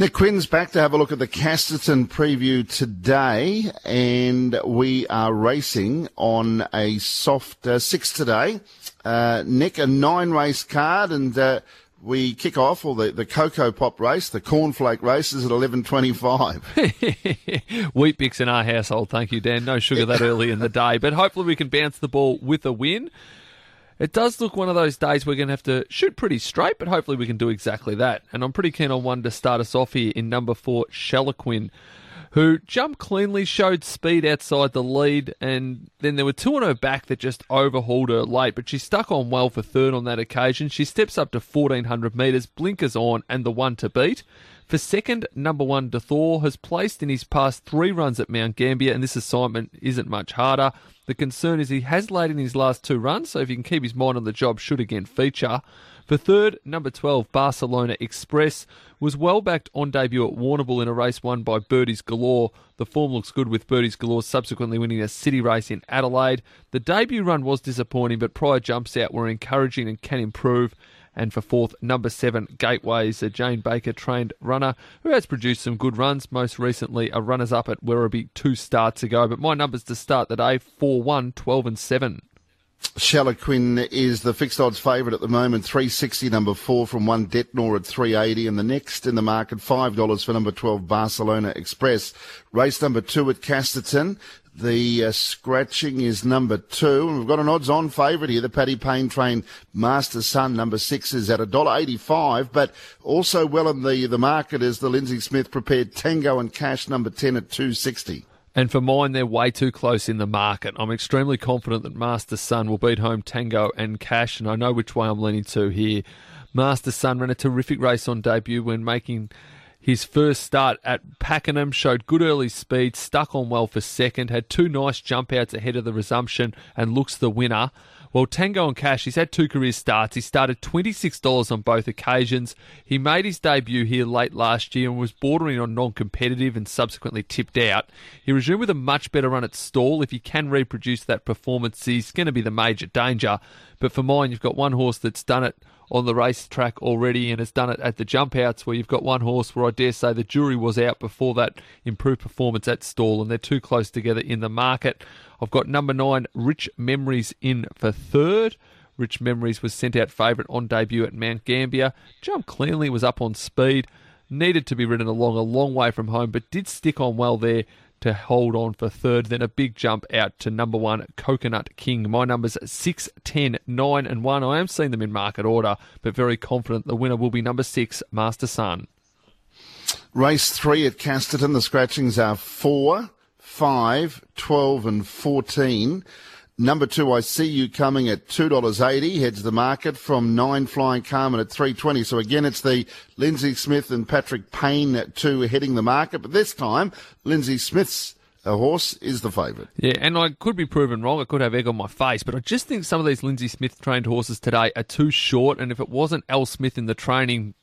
Nick Quinn's back to have a look at the Casterton preview today, and we are racing on a soft six today. Nick, a 9-race card, and we kick off, or the Cocoa Pop race, the Cornflake race is at 11:25. Wheat Bix in our household, thank you, Dan. No sugar that early in the day, but hopefully we can bounce the ball with a win. It does look one of those days we're going to have to shoot pretty straight, but hopefully we can do exactly that. And I'm pretty keen on one to start us off here in number 4, Shalaquin, who jumped cleanly, showed speed outside the lead, and then there were two on her back that just overhauled her late, but she stuck on well for third on that occasion. She steps up to 1,400 metres, blinkers on, and the one to beat. For second, number 1, Dothor has placed in his past 3 runs at Mount Gambier, and this assignment isn't much harder. The concern is he has laid in his last 2 runs, so if he can keep his mind on the job, should again feature. For third, number 12, Barcelona Express, was well backed on debut at Warrnambool in a race won by Birdies Galore. The form looks good with Birdies Galore subsequently winning a city race in Adelaide. The debut run was disappointing, but prior jumps out were encouraging and can improve. And for fourth, number 7, Gateways, a Jane Baker-trained runner who has produced some good runs, most recently a runners-up at Werribee 2 starts ago. But my numbers to start the day, 4-1, 12 and 7. Shalaquin is the fixed odds favourite at the moment, $3.60, number 4 from 1 Detnor at $3.80, and the next in the market, $5 for number 12 Barcelona Express. Race number 2 at Casterton. The scratching is number 2, and we've got an odds-on favourite here. The Paddy Payne trained Master Son, number 6, is at $1.85, but also well in the market is the Lindsay Smith prepared Tango and Cash, number 10 at $2.60. And for mine, they're way too close in the market. I'm extremely confident that Master Son will beat home Tango and Cash, and I know which way I'm leaning to here. Master Son ran a terrific race on debut when making his first start at Pakenham, showed good early speed, stuck on well for second, had 2 nice jump outs ahead of the resumption, and looks the winner. Well, Tango and Cash, he's had 2 career starts. He started $26 on both occasions. He made his debut here late last year and was bordering on non-competitive and subsequently tipped out. He resumed with a much better run at stall. If he can reproduce that performance, he's going to be the major danger. But for mine, you've got one horse that's done it on the racetrack already and has done it at the jump outs, where you've got one horse where I dare say the jury was out before that improved performance at stall, and they're too close together in the market. I've got number 9, Rich Memories, in for third. Rich Memories was sent out favourite on debut at Mount Gambier. Jumped cleanly, was up on speed, needed to be ridden along a long way from home, but did stick on well there to hold on for third. Then a big jump out to number 1, Coconut King. My numbers 6, 10, 9 and 1. I am seeing them in market order, but very confident the winner will be number 6, Master Son. Race 3 at Casterton. The scratchings are 4, 5, 12 and 14. Number 2, I See You Coming at $2.80, heads the market from 9 Flying Carmen at $3.20. So again, it's the Lindsay Smith and Patrick Payne 2 heading the market, but this time Lindsay Smith's horse is the favourite. Yeah, and I could be proven wrong. I could have egg on my face, but I just think some of these Lindsay Smith trained horses today are too short, and if it wasn't Al Smith in the training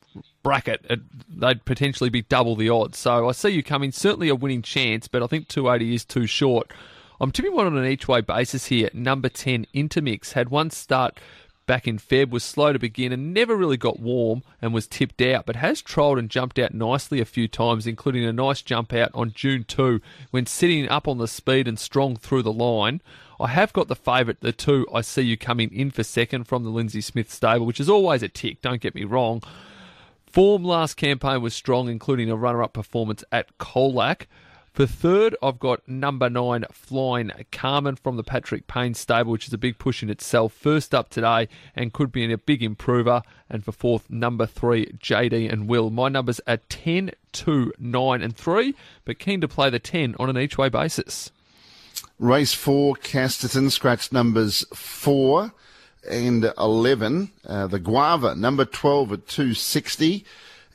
bracket, they'd potentially be double the odds. So I See You Coming, certainly a winning chance, but I think $2.80 is too short. I'm tipping one on an each-way basis here. Number 10, Intermix, had one start back in Feb, was slow to begin and never really got warm and was tipped out, but has trolled and jumped out nicely a few times, including a nice jump out on June 2 when sitting up on the speed and strong through the line. I have got the favourite, the 2, I See You Coming, in for second from the Lindsay Smith stable, which is always a tick, don't get me wrong. Form last campaign was strong, including a runner-up performance at Colac. For third, I've got number 9, Flying Carmen, from the Patrick Payne stable, which is a big push in itself. First up today and could be in a big improver. And for fourth, number 3, JD and Will. My numbers are 10, 2, 9 and 3, but keen to play the 10 on an each-way basis. Race 4, Casterton, scratch numbers 4 and 11. The Guava, number 12 at $2.60.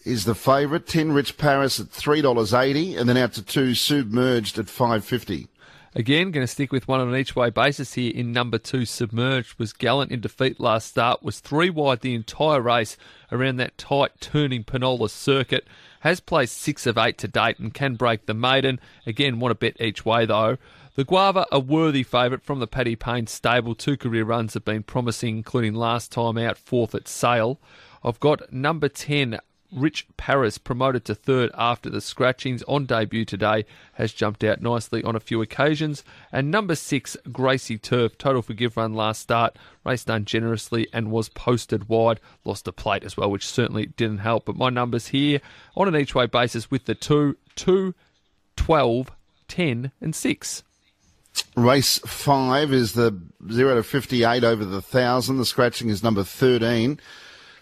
is the favourite. 10, Rich Paris at $3.80, and then out to 2, Submerged at $5.50. Again, going to stick with one on an each-way basis here in number 2, Submerged. Was gallant in defeat last start, was 3 wide the entire race around that tight turning Penola circuit, has placed 6 of 8 to date and can break the maiden. Again, want to bet each way though. The Guava, a worthy favourite from the Paddy Payne stable. 2 career runs have been promising, including last time out, 4th at Sale. I've got number 10, Rich Paris, promoted to third after the scratchings on debut today, has jumped out nicely on a few occasions. And number 6, Gracie Turf, total forgive run last start, raced ungenerously and was posted wide, lost a plate as well, which certainly didn't help. But my numbers here, on an each-way basis with the 2, 12, 10 and 6. Race 5 is the 0 to 58 over the 1,000. The scratching is number 13.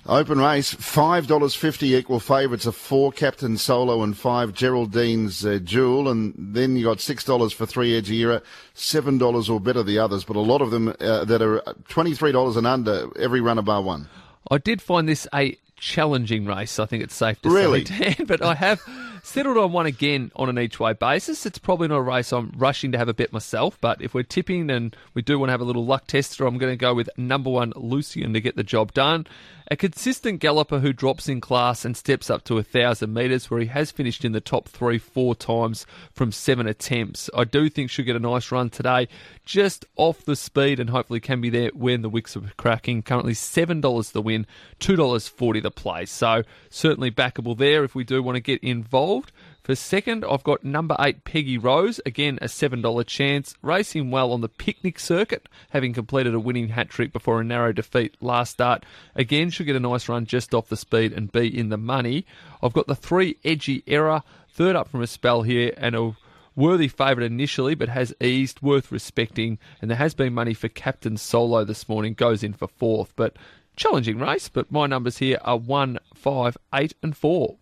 Open race, $5.50 equal favourites of 4, Captain Solo and 5, Geraldine's Jewel. And then you got $6 for 3 Edgeira, $7 or better the others. But a lot of them that are $23 and under, every runner bar one. I did find this a challenging race, I think it's safe to say, Dan, but I have settled on one again on an each-way basis. It's probably not a race I'm rushing to have a bet myself, but if we're tipping and we do want to have a little luck tester, I'm going to go with number 1, Lucian, to get the job done. A consistent galloper who drops in class and steps up to 1,000 metres, where he has finished in the top 3 4 times from 7 attempts. I do think she'll get a nice run today, just off the speed, and hopefully can be there when the wicks are cracking. Currently $7 the win, $2.40 the play. So certainly backable there if we do want to get involved. For second, I've got number 8, Peggy Rose, again a $7 chance, racing well on the picnic circuit, having completed a winning hat-trick before a narrow defeat last start. Again, she'll get a nice run just off the speed and be in the money. I've got the 3, Edgy Error, third up from a spell here, and a worthy favourite initially, but has eased, worth respecting, and there has been money for Captain Solo this morning, goes in for fourth. But challenging race, but my numbers here are 1, 5, 8 and 4.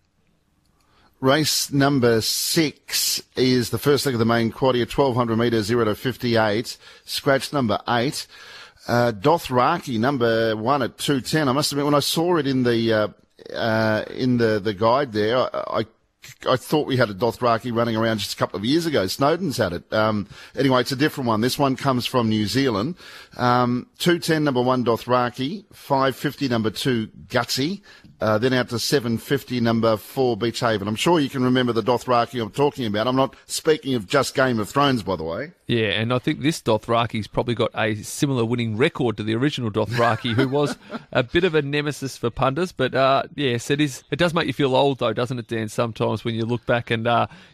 Race number 6 is the first leg of the main quad here, 1,200 metres, 0 to 58. Scratch number 8. Dothraki, number 1 at 2.10. I must admit, when I saw it in the guide there, I thought we had a Dothraki running around just a couple of years ago. Snowden's had it. Anyway, it's a different one. This one comes from New Zealand. 2.10, number 1, Dothraki. 5.50, number 2, Gutsy. Then out to 7.50, number 4, Beach Haven. I'm sure you can remember the Dothraki I'm talking about. I'm not speaking of just Game of Thrones, by the way. Yeah, and I think this Dothraki's probably got a similar winning record to the original Dothraki, who was a bit of a nemesis for punters. But, yes, it is. It does make you feel old, though, doesn't it, Dan, sometimes when you look back and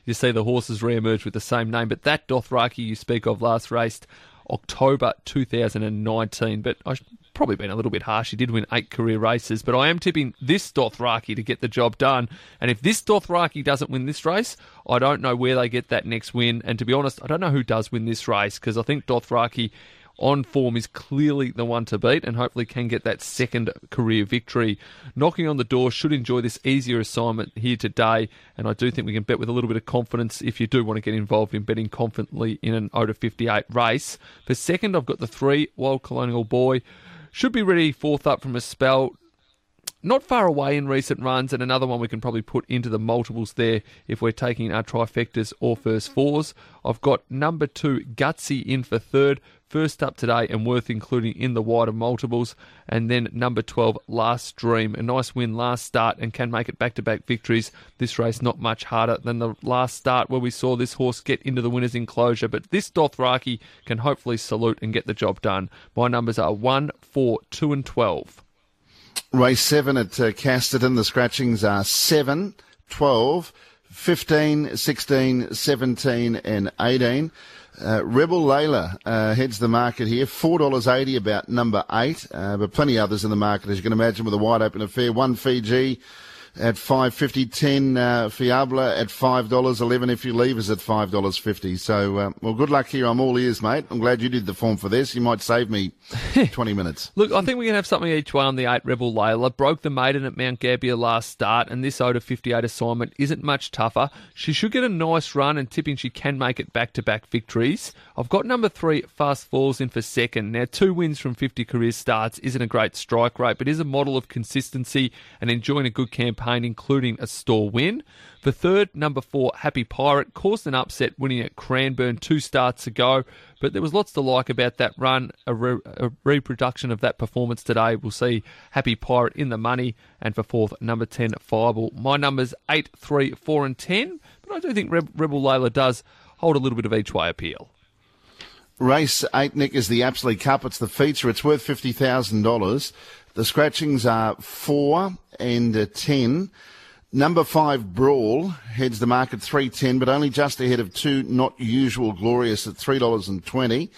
you see the horses re-emerge with the same name. But that Dothraki you speak of last raced October 2019. But I probably been a little bit harsh. He did win 8 career races, but I am tipping this Dothraki to get the job done. And if this Dothraki doesn't win this race, I don't know where they get that next win. And to be honest, I don't know who does win this race, because I think Dothraki on form is clearly the one to beat, and hopefully can get that second career victory. Knocking on the door, should enjoy this easier assignment here today, and I do think we can bet with a little bit of confidence if you do want to get involved in betting confidently in an 0 to 58 race. For second, I've got the 3, Wild Colonial Boy. Should be ready, fourth up from a spell. Not far away in recent runs, and another one we can probably put into the multiples there if we're taking our trifectas or first fours. I've got number 2, Gutsy, in for third. First up today and worth including in the wider multiples. And then number 12, Last Dream. A nice win last start and can make it back-to-back victories. This race not much harder than the last start where we saw this horse get into the winner's enclosure. But this Dothraki can hopefully salute and get the job done. My numbers are 1, 4, 2 and 12. Race 7 at Casterton. The scratchings are 7, 12, 15, 16, 17 and 18. Rebel Layla heads the market here, $4.80 about number 8, but plenty others in the market, as you can imagine, with a wide open affair. 1, Fiji at $5.50, 10, Fiabla at $5, 11, If You Leave Us at $5.50. So, well, good luck here. I'm all ears, mate. I'm glad you did the form for this. You might save me 20 minutes. Look, I think we're going to have something each way on the 8, Rebel Layla. Broke the maiden at Mount Gambier last start, and this 0 to 58 assignment isn't much tougher. She should get a nice run, and tipping she can make it back-to-back victories. I've got number 3, Fast Falls, in for second. Now, 2 wins from 50 career starts isn't a great strike rate, but is a model of consistency and enjoying a good campaign, including a store win. The third, number 4, Happy Pirate, caused an upset winning at Cranbourne 2 starts ago, but there was lots to like about that run. A reproduction of that performance today. We'll see Happy Pirate in the money. And for fourth, number 10, Fireball. My numbers 8, 3, 4 and 10, but I do think Rebel Layla does hold a little bit of each way appeal. Race 8, Nick, is the Apsley Cup. It's the feature. It's worth $50,000. The scratchings are 4 and 10. Number 5, Brawl, heads the market $3.10, but only just ahead of 2, Not Usual Glorious at $3.20,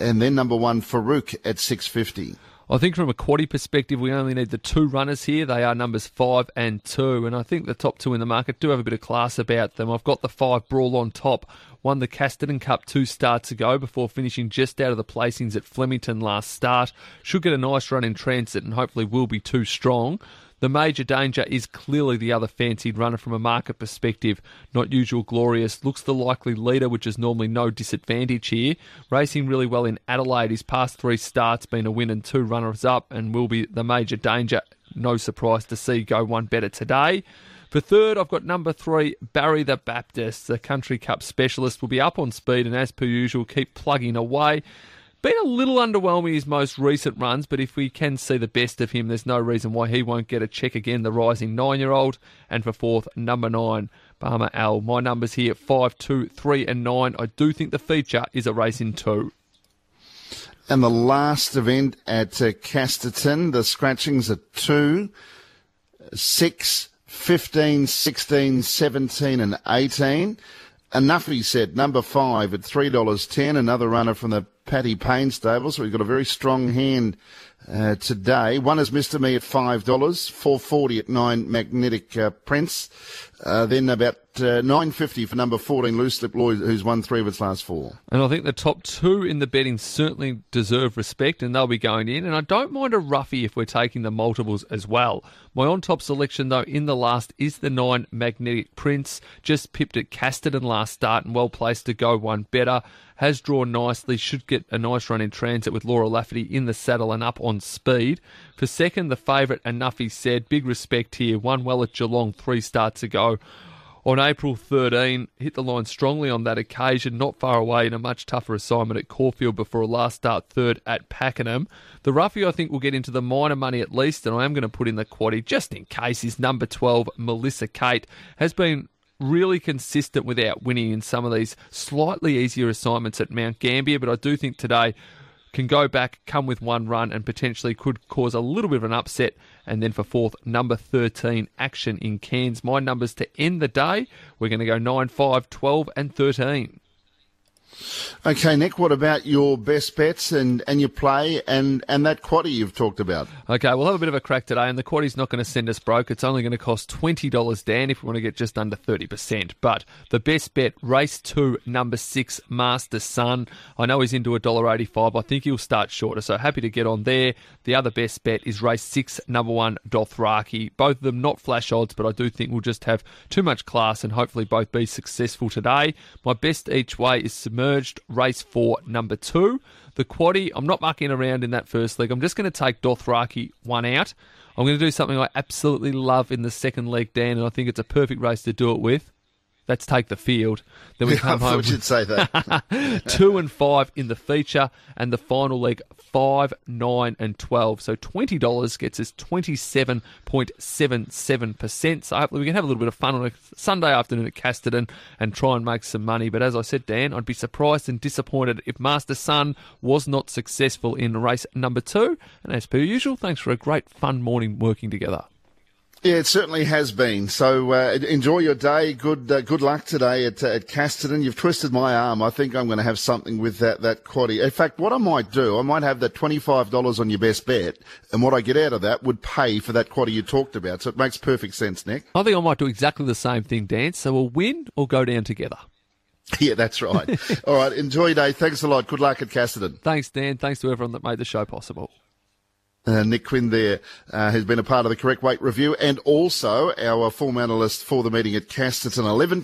and then number 1, Farouk at $6.50. I think from a quaddie perspective, we only need the 2 runners here. They are numbers 5 and 2, and I think the top 2 in the market do have a bit of class about them. I've got the 5 Brawl on top. Won the Casterton Cup 2 starts ago before finishing just out of the placings at Flemington last start. Should get a nice run in transit and hopefully will be too strong. The major danger is clearly the other fancied runner from a market perspective. Not Usual Glorious looks the likely leader, which is normally no disadvantage here. Racing really well in Adelaide. His past 3 starts been a win and 2 runners-up and will be the major danger. No surprise to see go one better today. For third, I've got number 3, Barry the Baptist. The Country Cup specialist will be up on speed and, as per usual, keep plugging away. Been a little underwhelming his most recent runs, but if we can see the best of him, there's no reason why he won't get a check again, the rising 9-year-old. And for fourth, number 9, Bahama Al. My numbers here, 5, 2, 3 and 9. I do think the feature is a race in 2. And the last event at Casterton, the scratchings are 2, 6, 15, 16, 17 and 18. Enoughy said, number 5 at $3.10, another runner from the Patty Payne stable, so we've got a very strong hand today. One is Mr. Me at $5, $4.40 at 9 Magnetic Prince, then about $9.50 for number 14 Loose Slip Lloyd, who's won 3 of its last 4. And I think the top 2 in the betting certainly deserve respect, and they'll be going in. And I don't mind a roughie if we're taking the multiples as well. My on-top selection, though, in the last is the 9 Magnetic Prince, just pipped at Casterton last start and well placed to go one better. Has drawn nicely, should get a nice run in transit with Laura Lafferty in the saddle and up on speed. For second, the favourite, Enoughy said, big respect here, won well at Geelong 3 starts ago. On April 13, hit the line strongly on that occasion, not far away in a much tougher assignment at Caulfield before a last start third at Pakenham. The roughie, I think, will get into the minor money at least, and I am going to put in the quaddie just in case. Is number 12, Melissa Kate, has been really consistent without winning in some of these slightly easier assignments at Mount Gambier, but I do think today can go back, come with one run, and potentially could cause a little bit of an upset. And then for fourth, number 13, Action in Cairns. My numbers to end the day, we're going to go 9, 5, 12 and 13. Okay, Nick, what about your best bets and your play and that quaddie you've talked about? Okay, we'll have a bit of a crack today, and the quaddie's not going to send us broke. It's only going to cost $20, Dan, if we want to get just under 30%. But the best bet, race 2, number 6, Master Sun. I know he's into $1.85. I think he'll start shorter, so happy to get on there. The other best bet is race 6, number 1, Dothraki. Both of them not flash odds, but I do think we'll just have too much class and hopefully both be successful today. My best each way is Submerged. Race 4, number 2. The quaddie, I'm not mucking around in that first leg. I'm just going to take Dothraki 1 out. I'm going to do something I absolutely love in the second leg, Dan, and I think it's a perfect race to do it with. That's take the field. Then we come home. I should say that. 2 and 5 in the feature, and the final leg 5, 9 and 12. So $20 gets us 27.77%. So hopefully we can have a little bit of fun on a Sunday afternoon at Casterton and try and make some money. But as I said, Dan, I'd be surprised and disappointed if Master Sun was not successful in race number 2. And as per usual, thanks for a great fun morning working together. Yeah, it certainly has been. So enjoy your day. Good luck today at Casterton. You've twisted my arm. I think I'm going to have something with that quaddie. In fact, what I might do, I might have that $25 on your best bet, and what I get out of that would pay for that quaddie you talked about. So it makes perfect sense, Nick. I think I might do exactly the same thing, Dan. So we'll win or go down together. Yeah, that's right. All right, enjoy your day. Thanks a lot. Good luck at Casterton. Thanks, Dan. Thanks to everyone that made the show possible. Nick Quinn there, who's been a part of the Correct Weight Review, and also our form analyst for the meeting at Casterton 11.